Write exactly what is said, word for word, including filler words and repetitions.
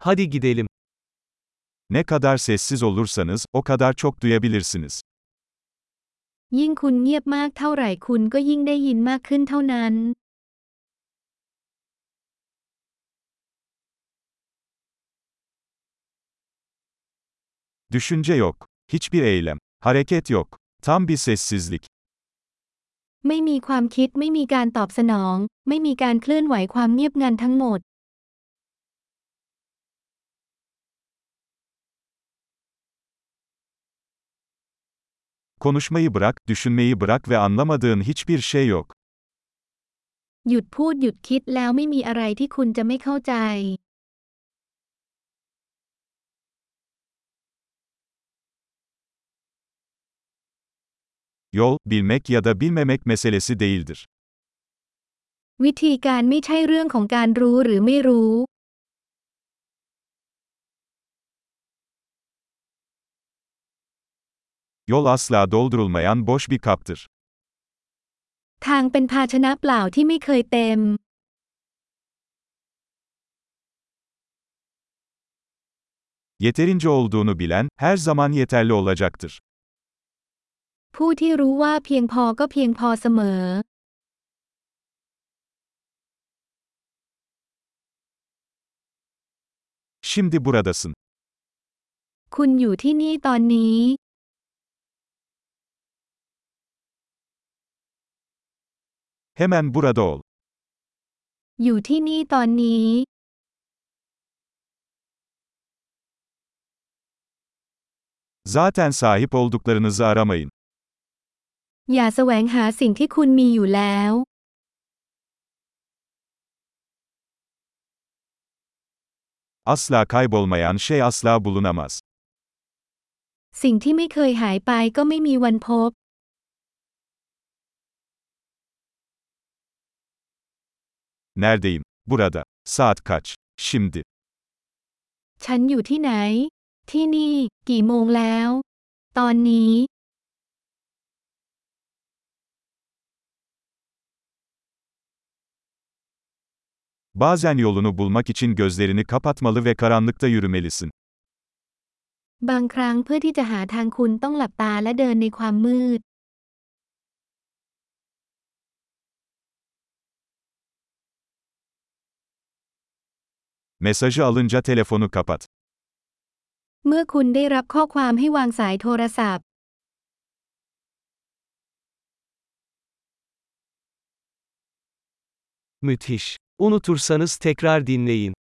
Hadi gidelim. Ne kadar sessiz olursanız, o kadar çok duyabilirsiniz. ยิ่งคุณเงียบมากเท่าไหร่คุณก็ยิ่งได้ยินมากขึ้นเท่านั้น Düşünce yok, hiçbir eylem, hareket yok, tam bir sessizlik. ไม่มีความคิดไม่มีการตอบสนองไม่มีการเคลื่อนไหวความเงียบงันทั้งหมด Konuşmayı bırak, düşünmeyi bırak ve anlamadığın hiçbir şey yok. หยุดพูดหยุดคิดแล้วไม่มีอะไรที่คุณจะไม่เข้าใจ Yol, bilmek ya da bilmemek meselesi değildir. วิธีการไม่ใช่เรื่องของการรู้หรือไม่รู้ Yol asla doldurulmayan boş bir kaptır. ทางเป็นภาชนะเปล่าที่ไม่เคยเต็ม Yeterince olduğunu bilen, her zaman yeterli olacaktır. ผู้ที่รู้ว่าเพียงพอก็เพียงพอเสมอ Şimdi buradasın. คุณอยู่ที่นี่ตอนนี้ Hemen burada ol. อยู่ที่นี่ตอนนี้ Zaten sahip olduklarınızı aramayın. อย่าแสวงหาสิ่งที่คุณมีอยู่แล้ว Asla kaybolmayan şey asla bulunamaz. สิ่งที่ไม่เคยหายไปก็ไม่มีวันพบ Neredeyim? Burada. Saat kaç? Şimdi. ฉันอยู่ที่ไหนที่นี่กี่โมงแล้วตอนนี้ Bazen yolunu bulmak için gözlerini kapatmalı ve karanlıkta yürümelisin. บางครั้งเพื่อที่จะหาทางคุณต้องหลับตาและเดินในความมืด Mesajı alınca telefonu kapat. เมื่อคุณได้รับข้อความให้วางสายโทรศัพท์ Müthiş. Unutursanız tekrar dinleyin.